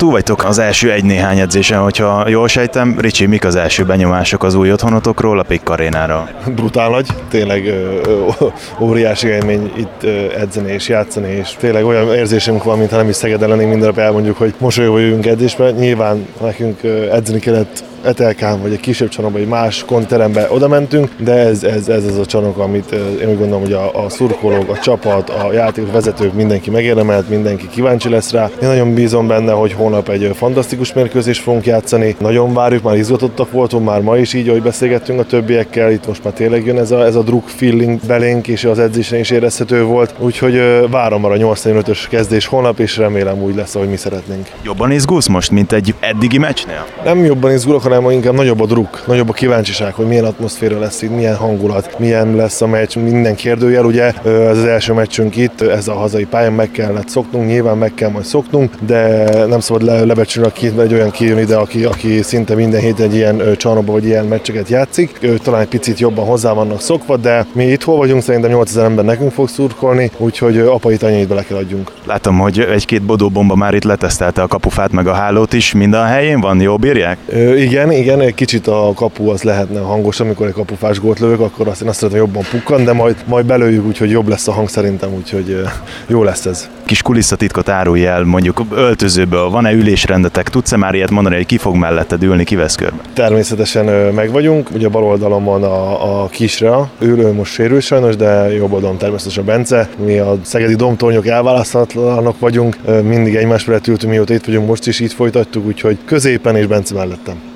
Túl vagytok az első egy-néhány edzésen, hogyha jól sejtem. Ricsi, mik az első benyomások az új otthonotokról, a Pikk Arénáról? Brutál nagy, tényleg óriási élmény itt edzeni és játszani, és tényleg olyan érzésünk van, mintha nem is Szegeden lennénk, minden nap elmondjuk, hogy mosolyoguljunk edzésben. Nyilván nekünk edzeni kellett Etelkán, vagy egy kisebb csarnokban, vagy más konterembe oda mentünk, de ez az a csarnok, amit én úgy gondolom, hogy a szurkolók, a csapat, a játékvezetők, mindenki megérdemelt, mindenki kíváncsi lesz rá. Én nagyon bízom benne, hogy holnap egy fantasztikus mérkőzést fogunk játszani. Nagyon várjuk, már izgatottak voltunk, már ma is így, ahogy beszélgettünk a többiekkel, itt most már tényleg jön ez a druk feeling belénk, és az edzésen is érezhető volt, úgyhogy várom arra a 8-5-ös kezdés holnap, és remélem úgy lesz, ahogy mi szeretnénk. Jobban izgulsz most, mint egy eddigi meccsnél? Nem jobban izgulok, hanem inkább nagyobb a druk, nagyobb a kíváncsiság, hogy milyen atmoszféra lesz itt, milyen hangulat, milyen lesz a meccs, minden kérdőjel, ugye ez az első meccsünk itt, ez a hazai pályán, meg kellett szoknunk, nyilván meg kell majd szoknunk, de nem szabad lebecsülni egy olyan kijön ide, aki szinte minden héten egy ilyen csarnokba vagy ilyen meccseket játszik. Ő talán egy picit jobban hozzá vannak szokva, de mi itt hol vagyunk, szerintem 8000 ember nekünk fog szurkolni, úgyhogy apait, anyait bele kell adjunk. Látom, hogy egy-két bodóbomba már itt letesztelte a kapufát, meg a hálót is, minden helyén van, jó bírják? Igen, egy kicsit a kapu az lehetne hangos, amikor egy kapufás gólt lövök, akkor azt szeretném jobban pukkan, de majd belőjük, úgyhogy jobb lesz a hang szerintem, úgyhogy jó lesz ez. Kis kulisszatitkot árulj el, mondjuk öltözőből, van-e ülésrendetek, tudsz-e már ilyet mondani, hogy ki fog melletted ülni, ki vesz körbe? Természetesen meg vagyunk, ugye a bal oldalon van a Kisra, ő most sérül sajnos, de jobb oldalon természetesen a Bence. Mi a szegedi domtornyok elválaszthatatlanok vagyunk, mindig egymás mellett ültünk, mióta itt vagyunk, most is így folytattuk, úgyhogy középen és Bence mellettem.